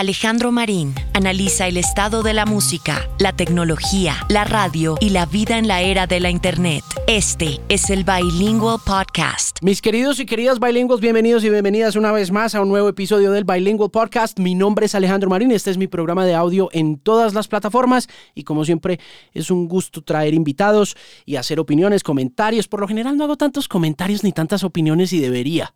Alejandro Marín analiza el estado de la música, la tecnología, la radio y la vida en la era de la Internet. Este es el Bilingual Podcast. Mis queridos y queridas bilingües, bienvenidos y bienvenidas una vez más a un nuevo episodio del Bilingual Podcast. Mi nombre es Alejandro Marín, este es mi programa de audio en todas las plataformas y como siempre es un gusto traer invitados y hacer opiniones, comentarios. Por lo general no hago tantos comentarios ni tantas opiniones y debería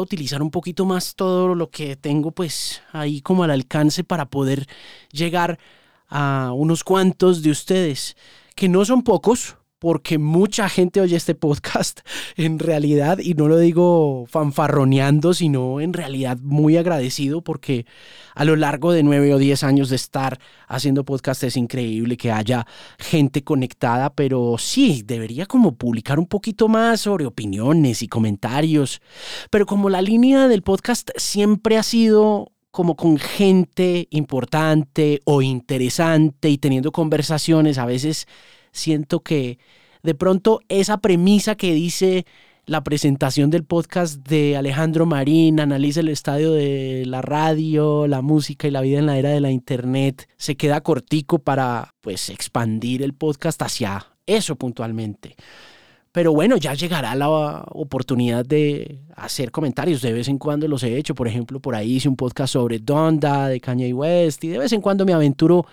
utilizar un poquito más todo lo que tengo pues ahí como al alcance para poder llegar a unos cuantos de ustedes, que no son pocos, porque mucha gente oye este podcast en realidad, y no lo digo fanfarroneando, sino en realidad muy agradecido, porque a lo largo de 9 o 10 años de estar haciendo podcast es increíble que haya gente conectada, pero sí, debería como publicar un poquito más sobre opiniones y comentarios, pero como la línea del podcast siempre ha sido como con gente importante o interesante y teniendo conversaciones, a veces siento que de pronto esa premisa que dice la presentación del podcast de Alejandro Marín, analiza el estadio de la radio, la música y la vida en la era de la Internet, se queda cortico para pues expandir el podcast hacia eso puntualmente. Pero bueno, ya llegará la oportunidad de hacer comentarios. De vez en cuando los he hecho. Por ejemplo, por ahí hice un podcast sobre Donda de Kanye West y de vez en cuando me aventuro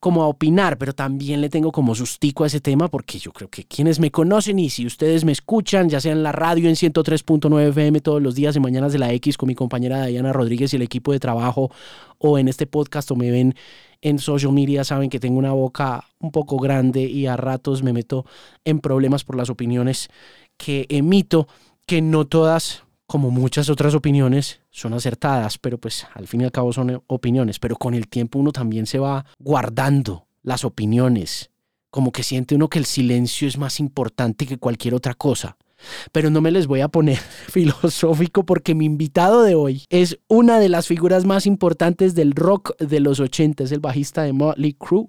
como a opinar, pero también le tengo como sustico a ese tema porque yo creo que quienes me conocen y si ustedes me escuchan, ya sea en la radio en 103.9 FM todos los días en Mañanas de la X con mi compañera Dayana Rodríguez y el equipo de trabajo, o en este podcast, o me ven en social media, saben que tengo una boca un poco grande y a ratos me meto en problemas por las opiniones que emito, que no todas, como muchas otras opiniones, son acertadas, pero pues al fin y al cabo son opiniones. Pero con el tiempo uno también se va guardando las opiniones, como que siente uno que el silencio es más importante que cualquier otra cosa. Pero no me les voy a poner filosófico porque mi invitado de hoy es una de las figuras más importantes del rock de los 80, es el bajista de Motley Crue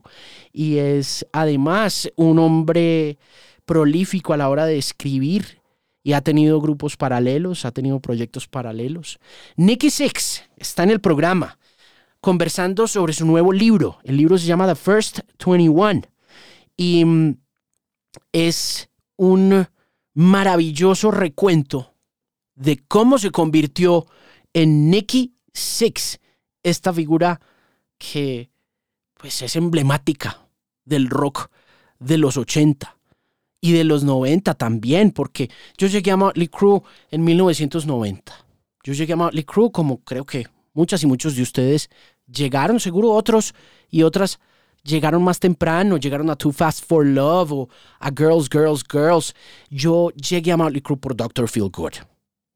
y es además un hombre prolífico a la hora de escribir y ha tenido grupos paralelos, ha tenido proyectos paralelos. Nikki Sixx está en el programa conversando sobre su nuevo libro. El libro se llama The First 21 y es un maravilloso recuento de cómo se convirtió en Nikki Sixx, esta figura que pues es emblemática del rock de los 80 y de los 90 también, porque yo llegué a Motley Crue en 1990. Yo llegué a Motley Crue como creo que muchas y muchos de ustedes llegaron, seguro otros y otras llegaron más temprano, llegaron a Too Fast for Love o a Girls, Girls, Girls. Yo llegué a Motley Crue por Dr. Feelgood.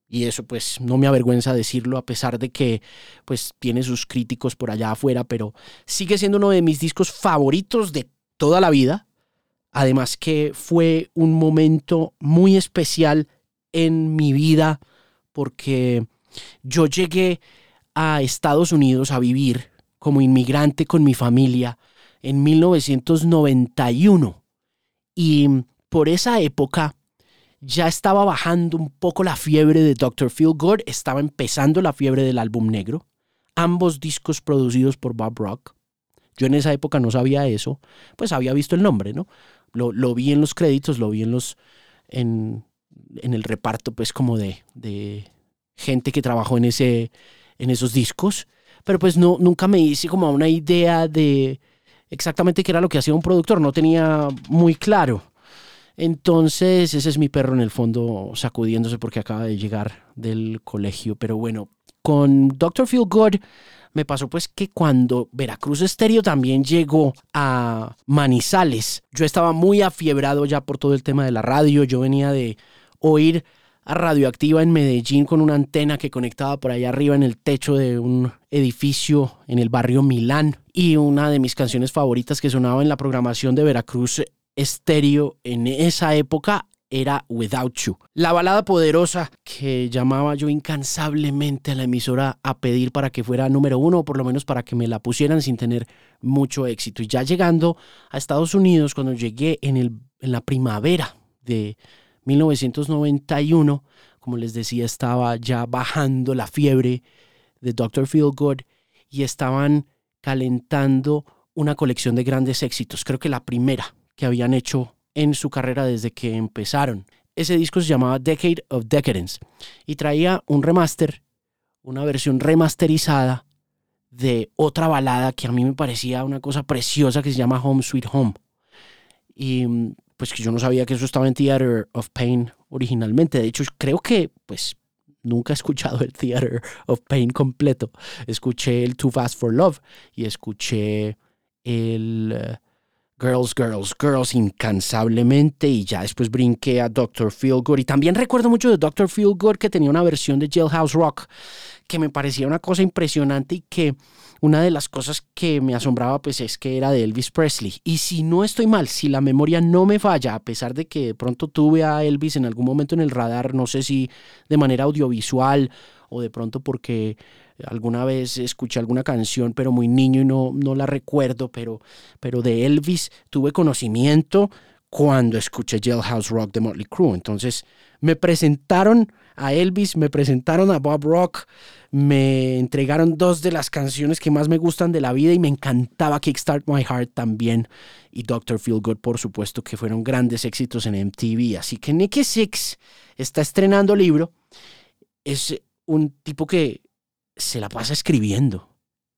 Y eso pues no me avergüenza decirlo, a pesar de que pues tiene sus críticos por allá afuera, pero sigue siendo uno de mis discos favoritos de toda la vida. Además que fue un momento muy especial en mi vida porque yo llegué a Estados Unidos a vivir como inmigrante con mi familia en 1991 y por esa época ya estaba bajando un poco la fiebre de Dr. Feelgood, estaba empezando la fiebre del álbum negro, ambos discos producidos por Bob Rock. Yo en esa época no sabía eso, pues había visto el nombre, ¿no? Lo vi en los créditos, lo vi en el reparto pues como de gente que trabajó en esos discos, pero pues no, nunca me hice como una idea de exactamente qué era lo que hacía un productor, no tenía muy claro. Entonces ese es mi perro en el fondo sacudiéndose porque acaba de llegar del colegio. Pero bueno, con Dr. Feelgood me pasó pues que cuando Veracruz Estéreo también llegó a Manizales, yo estaba muy afiebrado ya por todo el tema de la radio. Yo venía de oír a Radioactiva en Medellín con una antena que conectaba por allá arriba en el techo de un edificio en el barrio Milán, y una de mis canciones favoritas que sonaba en la programación de Veracruz Estéreo en esa época era Without You, la balada poderosa que llamaba yo incansablemente a la emisora a pedir para que fuera número 1, o por lo menos para que me la pusieran, sin tener mucho éxito. Y ya llegando a Estados Unidos, cuando llegué en la primavera de 1991, como les decía, estaba ya bajando la fiebre de Dr. Feelgood y estaban calentando una colección de grandes éxitos. Creo que la primera que habían hecho en su carrera desde que empezaron. Ese disco se llamaba Decade of Decadence y traía un remaster, una versión remasterizada de otra balada que a mí me parecía una cosa preciosa que se llama Home Sweet Home. Y pues que yo no sabía que eso estaba en Theater of Pain originalmente. De hecho, creo que pues nunca he escuchado el Theater of Pain completo. Escuché el Too Fast for Love y escuché el Girls, Girls, Girls incansablemente, y ya después brinqué a Dr. Feelgood. Y también recuerdo mucho de Dr. Feelgood, que tenía una versión de Jailhouse Rock que me parecía una cosa impresionante, y que una de las cosas que me asombraba pues es que era de Elvis Presley. Y si no estoy mal, si la memoria no me falla, a pesar de que de pronto tuve a Elvis en algún momento en el radar, no sé si de manera audiovisual o de pronto porque alguna vez escuché alguna canción, pero muy niño y no la recuerdo, pero de Elvis tuve conocimiento cuando escuché Jailhouse Rock de Motley Crue. Entonces me presentaron a Elvis, me presentaron a Bob Rock, me entregaron dos de las canciones que más me gustan de la vida, y me encantaba Kickstart My Heart también, y Dr. Feelgood, por supuesto, que fueron grandes éxitos en MTV. Así que Nikki Sixx está estrenando libro. Es un tipo que se la pasa escribiendo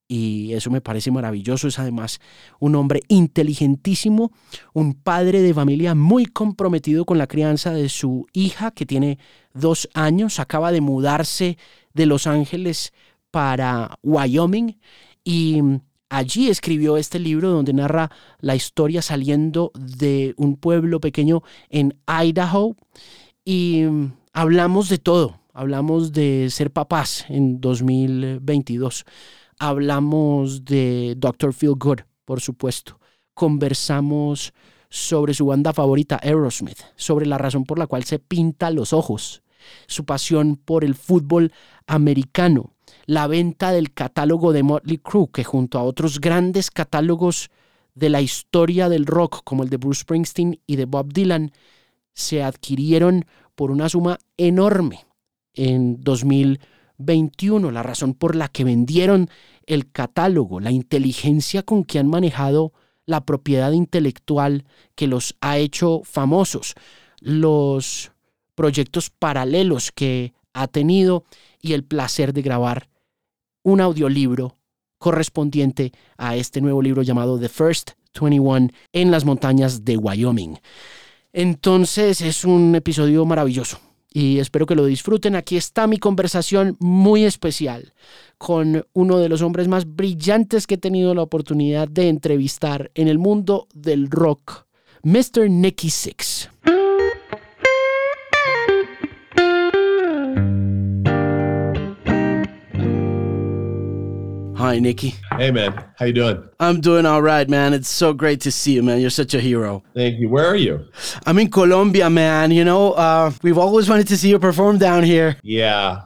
y eso me parece maravilloso. Es además un hombre inteligentísimo, un padre de familia muy comprometido con la crianza de su hija, que tiene 2 años, acaba de mudarse de Los Ángeles para Wyoming, y allí escribió este libro donde narra la historia saliendo de un pueblo pequeño en Idaho, y hablamos de todo. Hablamos de ser papás en 2022. Hablamos de Dr. Feelgood, por supuesto. Conversamos sobre su banda favorita, Aerosmith, sobre la razón por la cual se pinta los ojos, su pasión por el fútbol americano, la venta del catálogo de Motley Crue, que junto a otros grandes catálogos de la historia del rock, como el de Bruce Springsteen y de Bob Dylan, se adquirieron por una suma enorme en 2021, la razón por la que vendieron el catálogo, la inteligencia con que han manejado la propiedad intelectual que los ha hecho famosos, los proyectos paralelos que ha tenido y el placer de grabar un audiolibro correspondiente a este nuevo libro llamado The First 21 en las montañas de Wyoming. Entonces es un episodio maravilloso y espero que lo disfruten. Aquí está mi conversación muy especial con uno de los hombres más brillantes que he tenido la oportunidad de entrevistar en el mundo del rock, Mr. Nikki Sixx. Hi, Nikki. Hey, man. How you doing? I'm doing all right, man. It's so great to see you, man. You're such a hero. Thank you. Where are you? I'm in Colombia, man. You know, we've always wanted to see you perform down here. Yeah,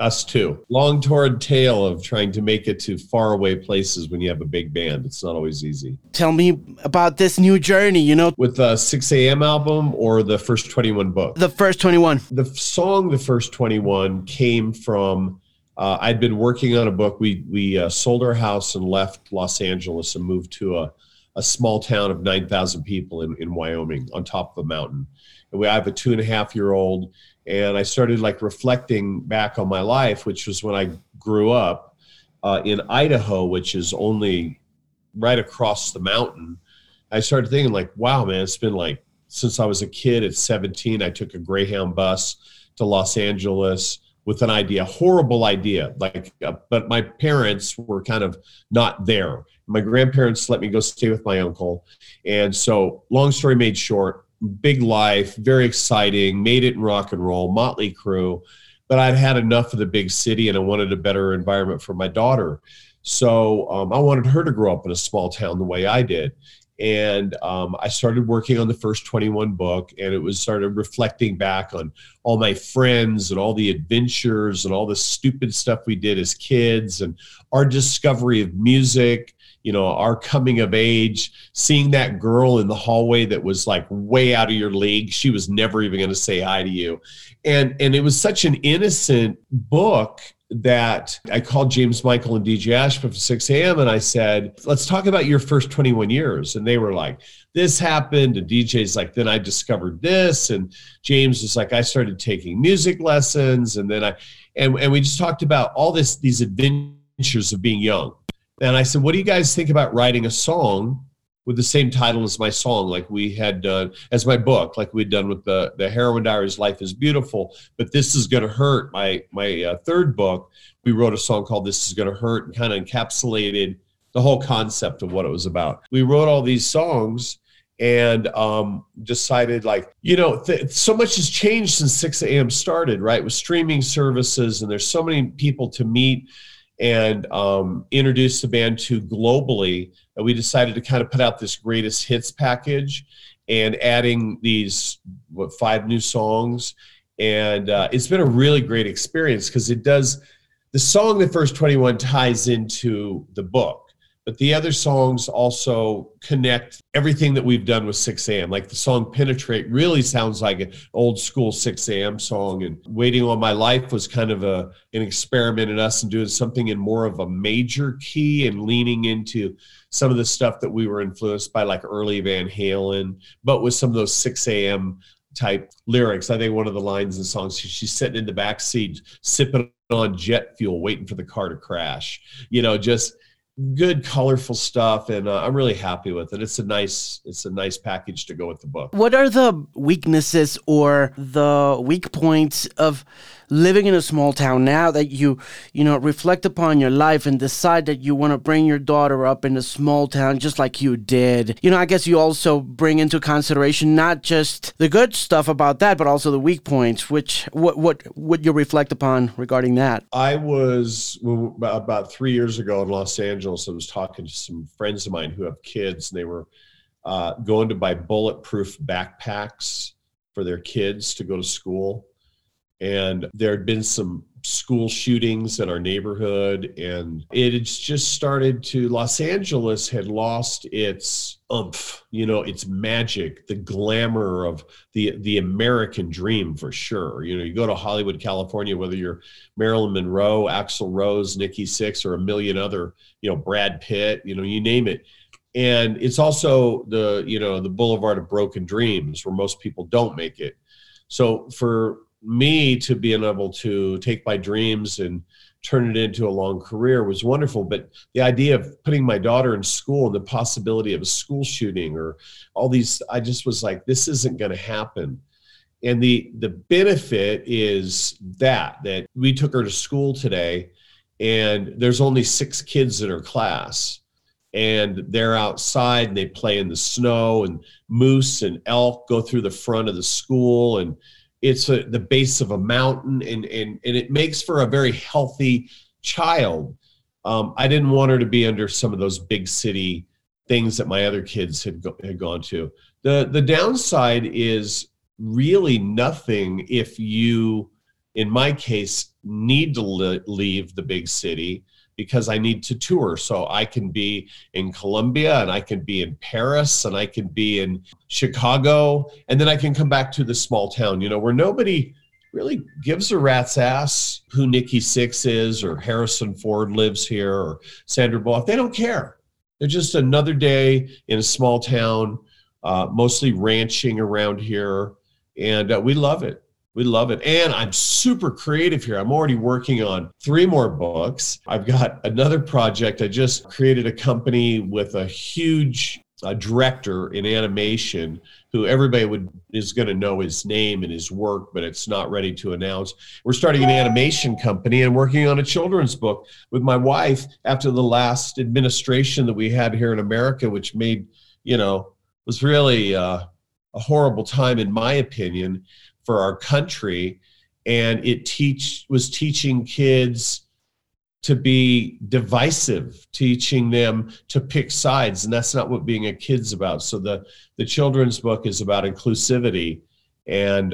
us too. Long torrid tale of trying to make it to faraway places when you have a big band. It's not always easy. Tell me about this new journey, you know. With the 6 AM album or the First 21 book? The First 21. The song The First 21 came from... I'd been working on a book. We sold our house and left Los Angeles and moved to a small town of 9,000 people in Wyoming on top of a mountain. And I have a 2.5-year-old, and I started like reflecting back on my life, which was when I grew up in Idaho, which is only right across the mountain. I started thinking like, wow, man, it's been like since I was a kid at 17, I took a Greyhound bus to Los Angeles with an idea, horrible idea. But my parents were kind of not there. My grandparents let me go stay with my uncle. And so long story made short, big life, very exciting, made it in rock and roll, Motley Crue. But I'd had enough of the big city and I wanted a better environment for my daughter. So I wanted her to grow up in a small town the way I did. And I started working on the First 21 book, and it was started reflecting back on all my friends and all the adventures and all the stupid stuff we did as kids and our discovery of music, you know, our coming of age, seeing that girl in the hallway that was like way out of your league. She was never even going to say hi to you. And it was such an innocent book that I called James Michael and DJ Ashby from 6 a.m. and I said, let's talk about your first 21 years. And they were like, this happened. And DJ's like, then I discovered this. And James was like, I started taking music lessons. And then and we just talked about all these adventures of being young. And I said, what do you guys think about writing a song with the same title as my song, like we had done, as my book, like we'd done with the Heroin Diaries, Life is Beautiful, but This Is Gonna Hurt, my third book, we wrote a song called This Is Gonna Hurt and kind of encapsulated the whole concept of what it was about. We wrote all these songs and decided like, so much has changed since 6 a.m. started, right? With streaming services and there's so many people to meet and introduced the band to globally. And we decided to kind of put out this greatest hits package and adding these 5 new songs. And it's been a really great experience because it does, the song The First 21 ties into the book, but the other songs also connect everything that we've done with 6 a.m. Like the song Penetrate really sounds like an old school 6 a.m. song. And Waiting on My Life was kind of an experiment in us and doing something in more of a major key and leaning into some of the stuff that we were influenced by, like early Van Halen, but with some of those 6 a.m. type lyrics. I think one of the lines in the song, she's sitting in the backseat, sipping on jet fuel, waiting for the car to crash, just good, colorful stuff, and I'm really happy with it. It's a nice package to go with the book. What are the weaknesses or the weak points of living in a small town now that you reflect upon your life and decide that you want to bring your daughter up in a small town just like you did? I guess you also bring into consideration not just the good stuff about that, but also the weak points, which what would you reflect upon regarding that? I was about 3 years ago in Los Angeles. I was talking to some friends of mine who have kids, and they were going to buy bulletproof backpacks for their kids to go to school. And there had been some school shootings in our neighborhood, and it had just started to, Los Angeles had lost its oomph, its magic, the glamour of the American dream for sure. You go to Hollywood, California, whether you're Marilyn Monroe, Axl Rose, Nikki Sixx, or a million other, Brad Pitt, you name it. And it's also the boulevard of broken dreams where most people don't make it. So for me to be able to take my dreams and turn it into a long career was wonderful. But the idea of putting my daughter in school and the possibility of a school shooting or all these, I just was like, this isn't going to happen. And the benefit is that we took her to school today and there's only 6 kids in her class and they're outside and they play in the snow and moose and elk go through the front of the school and it's the base of a mountain, and it makes for a very healthy child. I didn't want her to be under some of those big city things that my other kids had gone to. The downside is really nothing if you, in my case, need to leave the big city because I need to tour. So I can be in Colombia and I can be in Paris and I can be in Chicago. And then I can come back to the small town, where nobody really gives a rat's ass who Nikki Sixx is or Harrison Ford lives here or Sandra Bullock. They don't care. They're just another day in a small town, mostly ranching around here. And we love it. We love it. And I'm super creative here. I'm already working on 3 more books. I've got another project. I just created a company with a huge director in animation who everybody is going to know his name and his work, but it's not ready to announce. We're starting an animation company and working on a children's book with my wife after the last administration that we had here in America, which made, was really a horrible time, in my opinion, for our country. And it was teaching kids to be divisive, teaching them to pick sides. And that's not what being a kid's about. So the children's book is about inclusivity and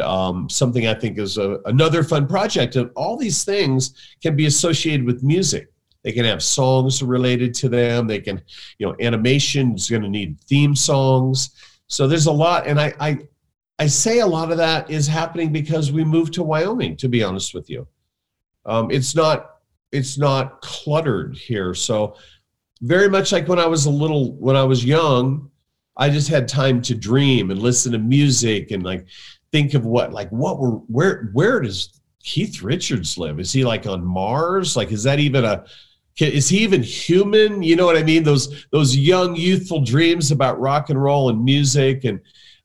something I think is another fun project. And all these things can be associated with music. They can have songs related to them. They can, animation is going to need theme songs. So there's a lot. And I say a lot of that is happening because we moved to Wyoming, to be honest with you. It's not it's not cluttered here. So very much like when I was young, I just had time to dream and listen to music and like think of where does Keith Richards live? Is he like on Mars? Like, is he even human? You know what I mean? Those young, youthful dreams about rock and roll and music. And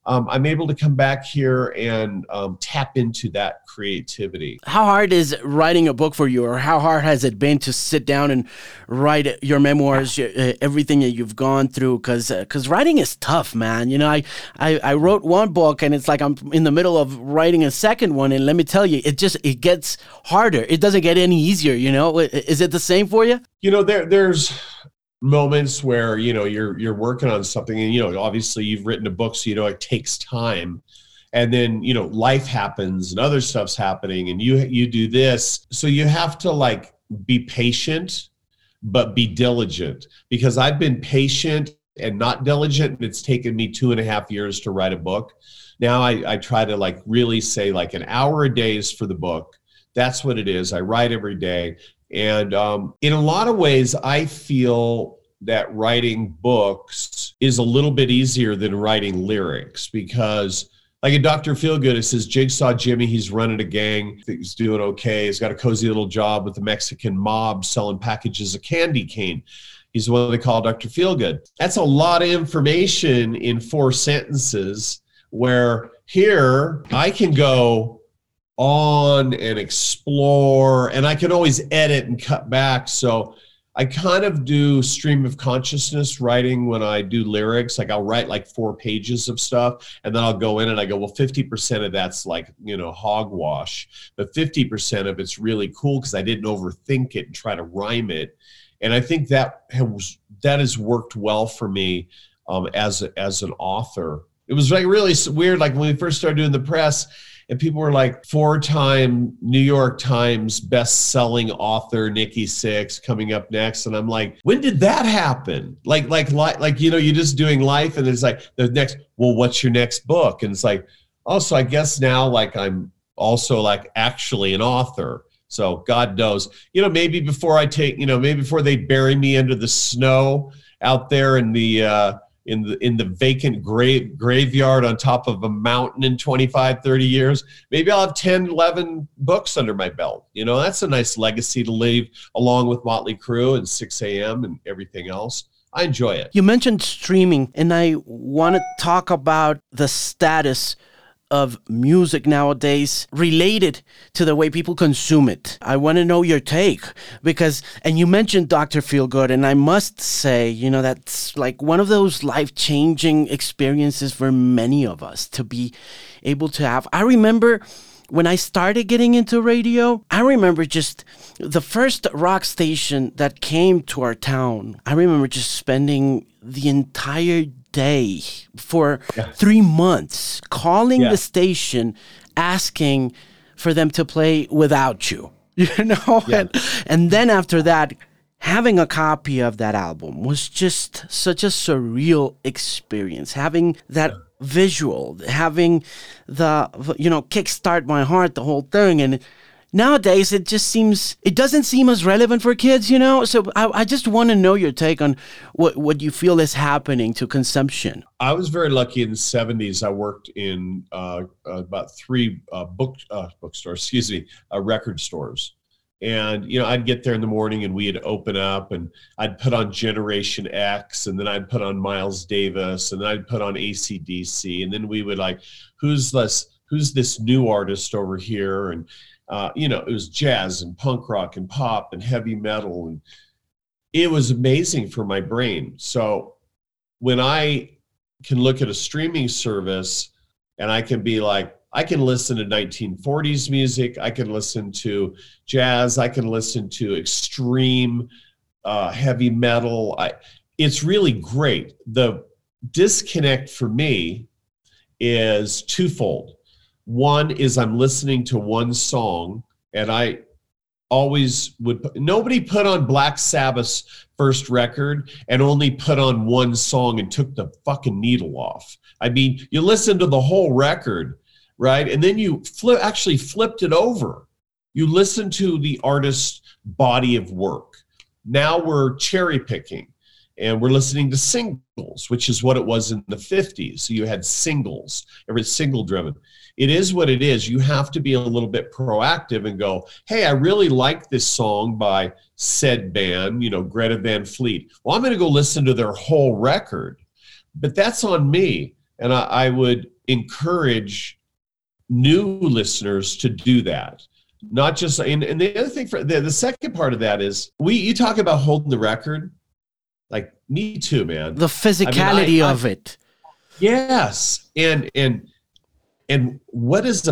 I'm able to come back here and tap into that creativity. How hard is writing a book for you, or how hard has it been to sit down and write your memoirs, everything that you've gone through? Because writing is tough, man. You know, I wrote one book, and it's like I'm in the middle of writing a second one, and let me tell you, it gets harder. It doesn't get any easier, you know? Is it the same for you? You know, there's moments where, you know, you're working on something and, you know, obviously you've written a book, so, you know, it takes time, and then, you know, life happens and other stuff's happening and you do this. So you have to like be patient, but be diligent, because I've been patient and not diligent. And it's taken me 2.5 years to write a book. Now I try to like really say like an hour a day is for the book. That's what it is. I write every day. And in a lot of ways, I feel that writing books is a little bit easier than writing lyrics, because like in Dr. Feelgood, it says Jigsaw Jimmy, he's running a gang, he's doing okay, he's got a cozy little job with the Mexican mob selling packages of candy cane. He's the one they call Dr. Feelgood. That's a lot of information in 4 sentences, where here I can go on and explore, and I can always edit and cut back. So I kind of do stream of consciousness writing when I do lyrics. Like I'll write like 4 pages of stuff, and then I'll go in and I go, well, 50% of that's like, you know, hogwash, but 50% of it's really cool because I didn't overthink it and try to rhyme it. And I think that has worked well for me as an author. It was like really weird, like when we first started doing the press, and people were like, 4-time New York Times best-selling author Nikki Sixx coming up next. And I'm like, when did that happen? Like, you know, you're just doing life, and it's like the next, well, what's your next book? And it's like, oh, so I guess now like I'm also like actually an author. So God knows, you know, maybe before they bury me under the snow out there in the vacant graveyard on top of a mountain in 25, 30 years, maybe I'll have 10, 11 books under my belt. You know, that's a nice legacy to leave, along with Motley Crue and 6 AM and everything else. I enjoy it. You mentioned streaming, and I want to talk about the status of music nowadays related to the way people consume it. I want to know your take, because, and you mentioned Dr. Feelgood, and I must say, you know, that's like one of those life-changing experiences for many of us to be able to have. I remember when I started getting into radio, I remember just the first rock station that came to our town. I remember just spending the entire day for 3 months calling the station, asking for them to play Without You, you know? Yeah. And then after that, having a copy of that album was just such a surreal experience. Having that visual, having the, you know, Kickstart My Heart, the whole thing. And nowadays, it doesn't seem as relevant for kids, you know? So I just want to know your take on what you feel is happening to consumption. I was very lucky in the 70s. I worked in about 3 record stores. And, you know, I'd get there in the morning and we'd open up, and I'd put on Generation X, and then I'd put on Miles Davis, and then I'd put on AC/DC. And then we would like, who's this new artist over here? And, you know, it was jazz and punk rock and pop and heavy metal. And it was amazing for my brain. So when I can look at a streaming service and I can be like, I can listen to 1940s music, I can listen to jazz, I can listen to extreme heavy metal. It's really great. The disconnect for me is twofold. One is I'm listening to one song, and I always would. Nobody put on Black Sabbath's first record and only put on one song and took the fucking needle off. I mean, you listen to the whole record, right? And then you actually flipped it over You listen to the artist's body of work. Now we're cherry picking and we're listening to singles, which is what it was in the 50s. So you had singles, every single driven. It is what it is. You have to be a little bit proactive and go, hey, I really like this song by said band, you know, Greta Van Fleet. Well, I'm going to go listen to their whole record, but that's on me. And I would encourage new listeners to do that. Not just, and the other thing, for the second part of that is, you talk about holding the record, like me too, man. The physicality of it. Yes. And what is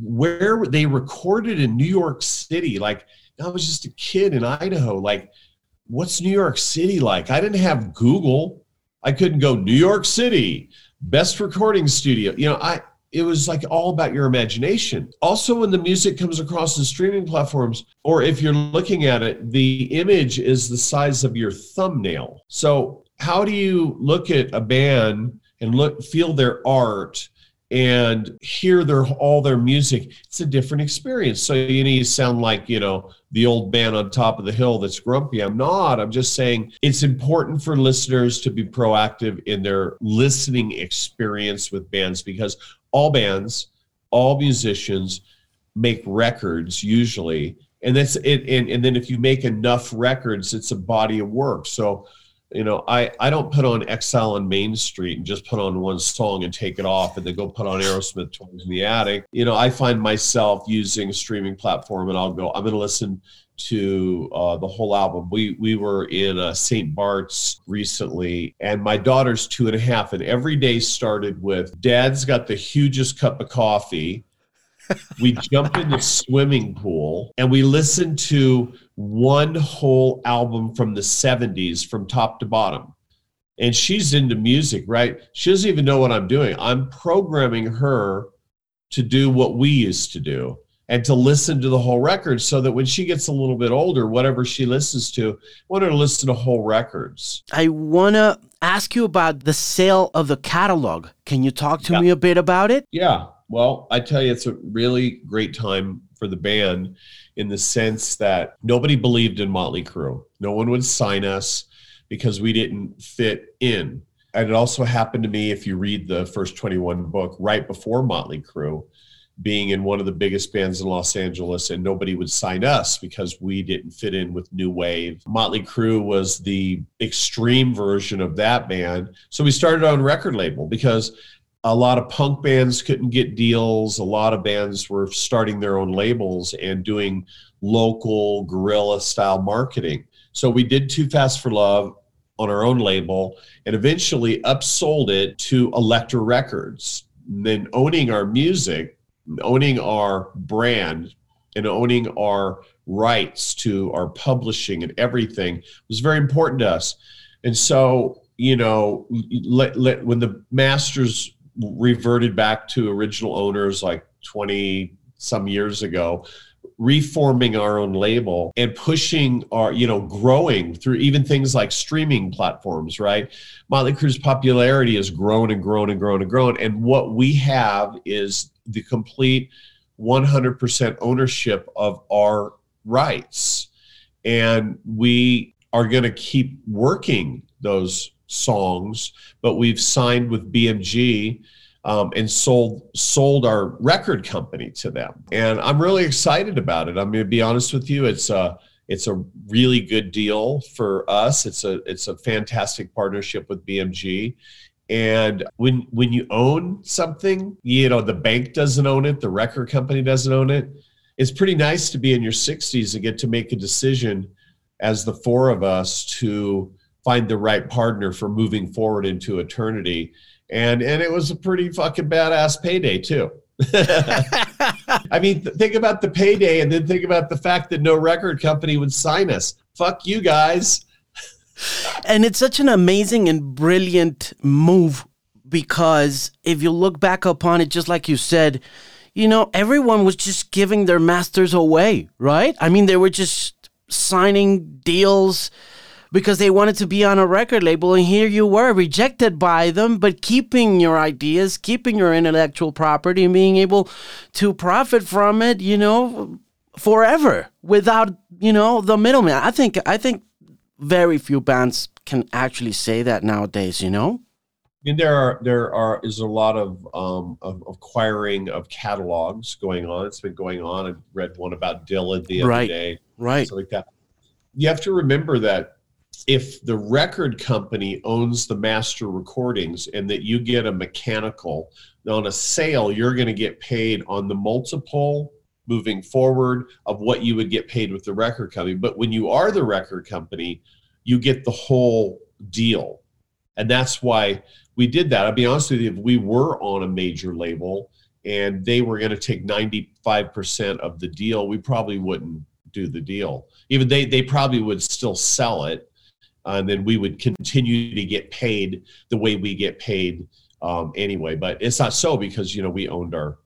where they recorded in New York City? Like, I was just a kid in Idaho. Like, what's New York City like? I didn't have Google. I couldn't go New York City, best recording studio. You know, it was like all about your imagination. Also, when the music comes across the streaming platforms, or if you're looking at it, the image is the size of your thumbnail. So how do you look at a band and feel their art and hear all their music? It's a different experience. So you need to sound like, you know, the old band on top of the hill that's grumpy. I'm not. I'm just saying it's important for listeners to be proactive in their listening experience with bands, because all bands, all musicians make records usually. And that's it. And then if you make enough records, it's a body of work. So, you know, I don't put on Exile on Main Street and just put on one song and take it off and then go put on Aerosmith Toys in the Attic. You know, I find myself using a streaming platform and I'll go, I'm going to listen to the whole album. We were in St. Bart's recently, and my daughter's 2.5, and every day started with, Dad's got the hugest cup of coffee. We jumped in the swimming pool, and we listened to one whole album from the 70s from top to bottom. And she's into music, right? She doesn't even know what I'm doing. I'm programming her to do what we used to do and to listen to the whole record, so that when she gets a little bit older, whatever she listens to, I want her to listen to whole records. I want to ask you about the sale of the catalog. Can you talk to me a bit about it? Yeah. Well, I tell you, it's a really great time for the band in the sense that nobody believed in Motley Crue. No one would sign us because we didn't fit in. And it also happened to me, if you read the First 21 book, right before Motley Crue, being in one of the biggest bands in Los Angeles, and nobody would sign us because we didn't fit in with New Wave. Motley Crue was the extreme version of that band. So we started our own record label because a lot of punk bands couldn't get deals. A lot of bands were starting their own labels and doing local guerrilla style marketing. So we did Too Fast for Love on our own label and eventually upsold it to Elektra Records. And then owning our music, owning our brand, and owning our rights to our publishing and everything was very important to us. And so, you know, when the masters reverted back to original owners like 20 some years ago, reforming our own label and pushing our, you know, growing through even things like streaming platforms, right? Motley Crue's popularity has grown and grown and grown and grown. And what we have is the complete 100% ownership of our rights. And we are going to keep working those songs, but we've signed with BMG and sold our record company to them, and I'm really excited about it. I'm going to be honest with you, it's a really good deal for us. It's a fantastic partnership with BMG, and when you own something, you know, the bank doesn't own it, the record company doesn't own it. It's pretty nice to be in your 60s and get to make a decision as the four of us to find the right partner for moving forward into eternity. And it was a pretty fucking badass payday too. I mean, think about the payday and then think about the fact that no record company would sign us. Fuck you guys. And it's such an amazing and brilliant move, because if you look back upon it, just like you said, you know, everyone was just giving their masters away, right? I mean, they were just signing deals because they wanted to be on a record label, and here you were, rejected by them, but keeping your ideas, keeping your intellectual property, and being able to profit from it, you know, forever without, you know, the middleman. I think very few bands can actually say that nowadays, you know. And there is a lot of acquiring of catalogs going on. It's been going on. I read one about Dylan the other day. Right. Stuff like that. You have to remember that if the record company owns the master recordings and that you get a mechanical on a sale, you're going to get paid on the multiple moving forward of what you would get paid with the record company. But when you are the record company, you get the whole deal. And that's why we did that. I'll be honest with you, if we were on a major label and they were going to take 95% of the deal, we probably wouldn't do the deal. Even they probably would still sell it. And then we would continue to get paid the way we get paid anyway. But it's not so because, you know, we owned our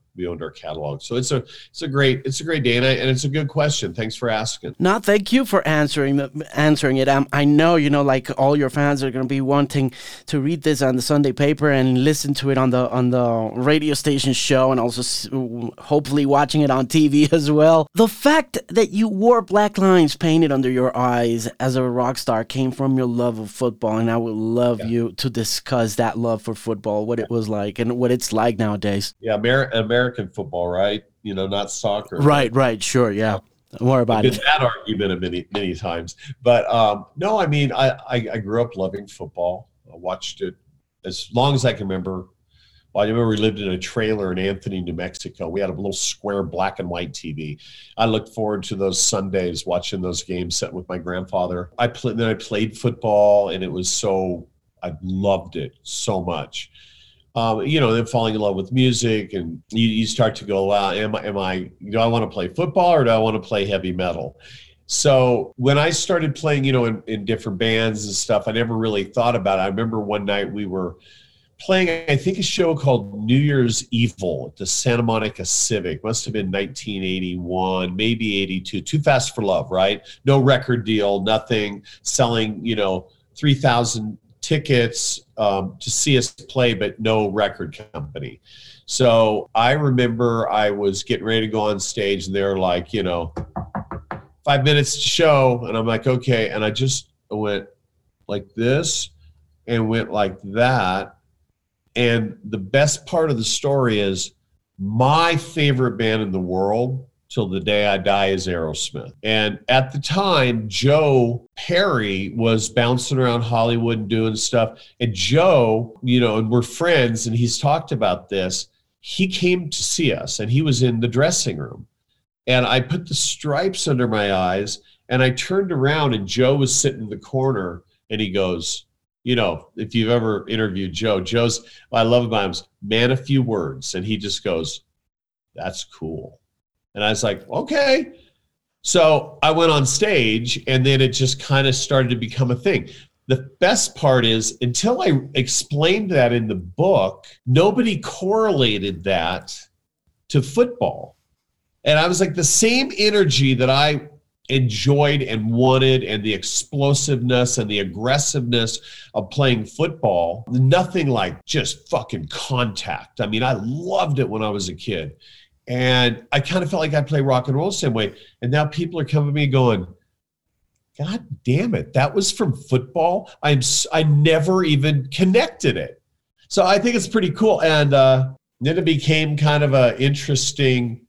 catalog. So it's a great day, and it's a good question. Thanks for asking. No, thank you for answering it. I know, you know, like all your fans are going to be wanting to read this on the Sunday paper and listen to it on the radio station show, and also hopefully watching it on TV as well. The fact that you wore black lines painted under your eyes as a rock star came from your love of football, and I would love you to discuss that love for football, what it was like and what it's like nowadays. Yeah, American football, right? You know, not soccer. Right. Sure, yeah. More about it. I've been that argument many times. But no, I mean, I grew up loving football. I watched it as long as I can remember. Well, I remember we lived in a trailer in Anthony, New Mexico. We had a little square black and white TV. I looked forward to those Sundays watching those games, sitting with my grandfather. Then I played football, and it was so – I loved it so much. You know, then falling in love with music, and you start to go, wow, do I want to play football or do I want to play heavy metal? So when I started playing, you know, in different bands and stuff, I never really thought about it. I remember one night we were playing, I think, a show called New Year's Evil at the Santa Monica Civic. Must have been 1981, maybe 82. Too Fast for Love, right? No record deal, nothing, selling, you know, 3,000 tickets to see us play, but no record company. So I remember I was getting ready to go on stage, and they're like, you know, 5 minutes to show, and I'm like, okay. And I just went like this and went like that. And the best part of the story is my favorite band in the world till the day I die is Aerosmith. And at the time, Joe Perry was bouncing around Hollywood and doing stuff. And Joe, you know, and we're friends, and he's talked about this. He came to see us, and he was in the dressing room. And I put the stripes under my eyes, and I turned around, and Joe was sitting in the corner, and he goes, you know, if you've ever interviewed Joe, Joe's, I love him, man, a few words. And he just goes, that's cool. And I was like, okay. So I went on stage, and then it just kind of started to become a thing. The best part is, until I explained that in the book, nobody correlated that to football. And I was like, the same energy that I enjoyed and wanted, and the explosiveness and the aggressiveness of playing football, nothing like just fucking contact. I mean, I loved it when I was a kid. And I kind of felt like I play rock and roll the same way. And now people are coming to me going, God damn it, that was from football? I never even connected it. So I think it's pretty cool. And then it became kind of an interesting,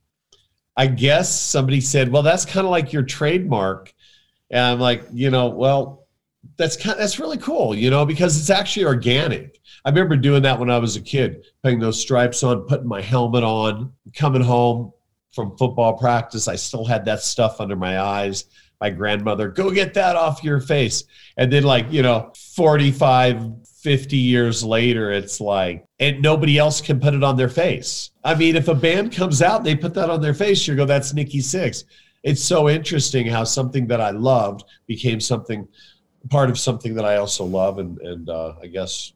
I guess somebody said, well, that's kind of like your trademark. And I'm like, you know, well, that's really cool, you know, because it's actually organic. I remember doing that when I was a kid, putting those stripes on, putting my helmet on, coming home from football practice. I still had that stuff under my eyes. My grandmother, go get that off your face. And then, like, you know, 50 years later, it's like, and nobody else can put it on their face. I mean, if a band comes out, they put that on their face, you go, that's Nikki Sixx. It's so interesting how something that I loved became something, part of something that I also love. And I guess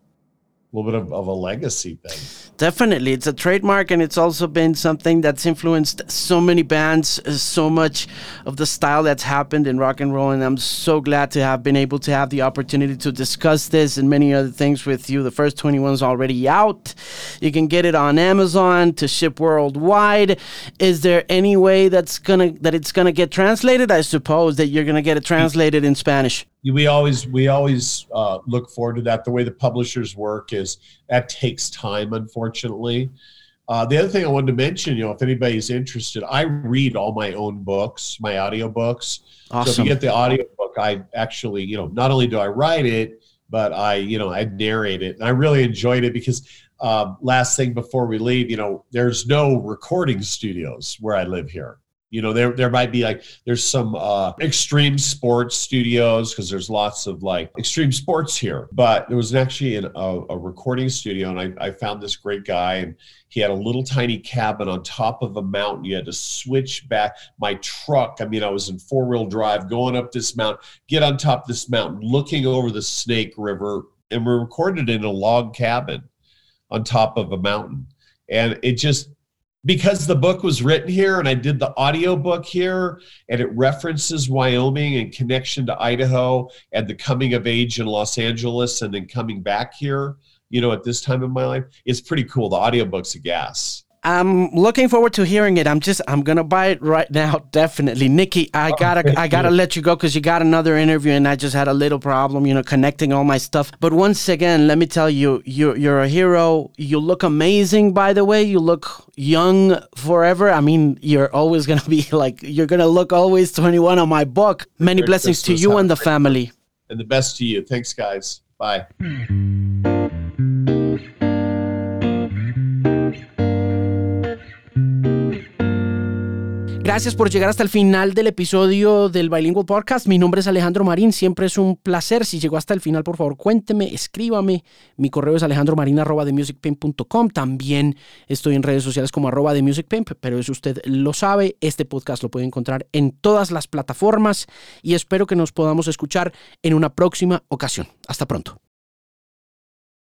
little bit of a legacy thing. Definitely. It's a trademark, and it's also been something that's influenced so many bands, so much of the style that's happened in rock and roll. And I'm so glad to have been able to have the opportunity to discuss this and many other things with you. The First 21 is already out. You can get it on Amazon to ship worldwide. Is there any way that it's gonna get translated? I suppose that you're gonna get it translated in Spanish. We always look forward to that. The way the publishers work is that takes time, unfortunately. The other thing I wanted to mention, you know, if anybody's interested, I read all my own books, my audiobooks. Awesome. So if you get the audiobook, I actually, you know, not only do I write it, but I narrate it. And I really enjoyed it because last thing before we leave, you know, there's no recording studios where I live here. You know, there might be like, there's some extreme sports studios because there's lots of like extreme sports here. But there was actually a recording studio, and I found this great guy, and he had a little tiny cabin on top of a mountain. You had to switch back my truck. I mean, I was in four-wheel drive going up this mountain, get on top of this mountain, looking over the Snake River, and we recorded in a log cabin on top of a mountain. And it just... because the book was written here and I did the audio book here, and it references Wyoming and connection to Idaho and the coming of age in Los Angeles and then coming back here, you know, at this time in my life, it's pretty cool. The audiobook's a gas. I'm looking forward to hearing it. I'm going to buy it right now. Definitely. Nikki, I gotta let you go because you got another interview, and I just had a little problem, you know, connecting all my stuff. But once again, let me tell you, you're a hero. You look amazing, by the way. You look young forever. I mean, you're always going to be like, you're going to look always 21 on my book. Many blessings to you and the family. And the best to you. Thanks, guys. Bye. Gracias por llegar hasta el final del episodio del Bilingual Podcast. Mi nombre es Alejandro Marín. Siempre es un placer. Si llegó hasta el final, por favor, cuénteme, escríbame. Mi correo es alejandromarin@themusicpimp.com. También estoy en redes sociales como @themusicpimp, pero eso usted lo sabe. Este podcast lo puede encontrar en todas las plataformas y espero que nos podamos escuchar en una próxima ocasión. Hasta pronto.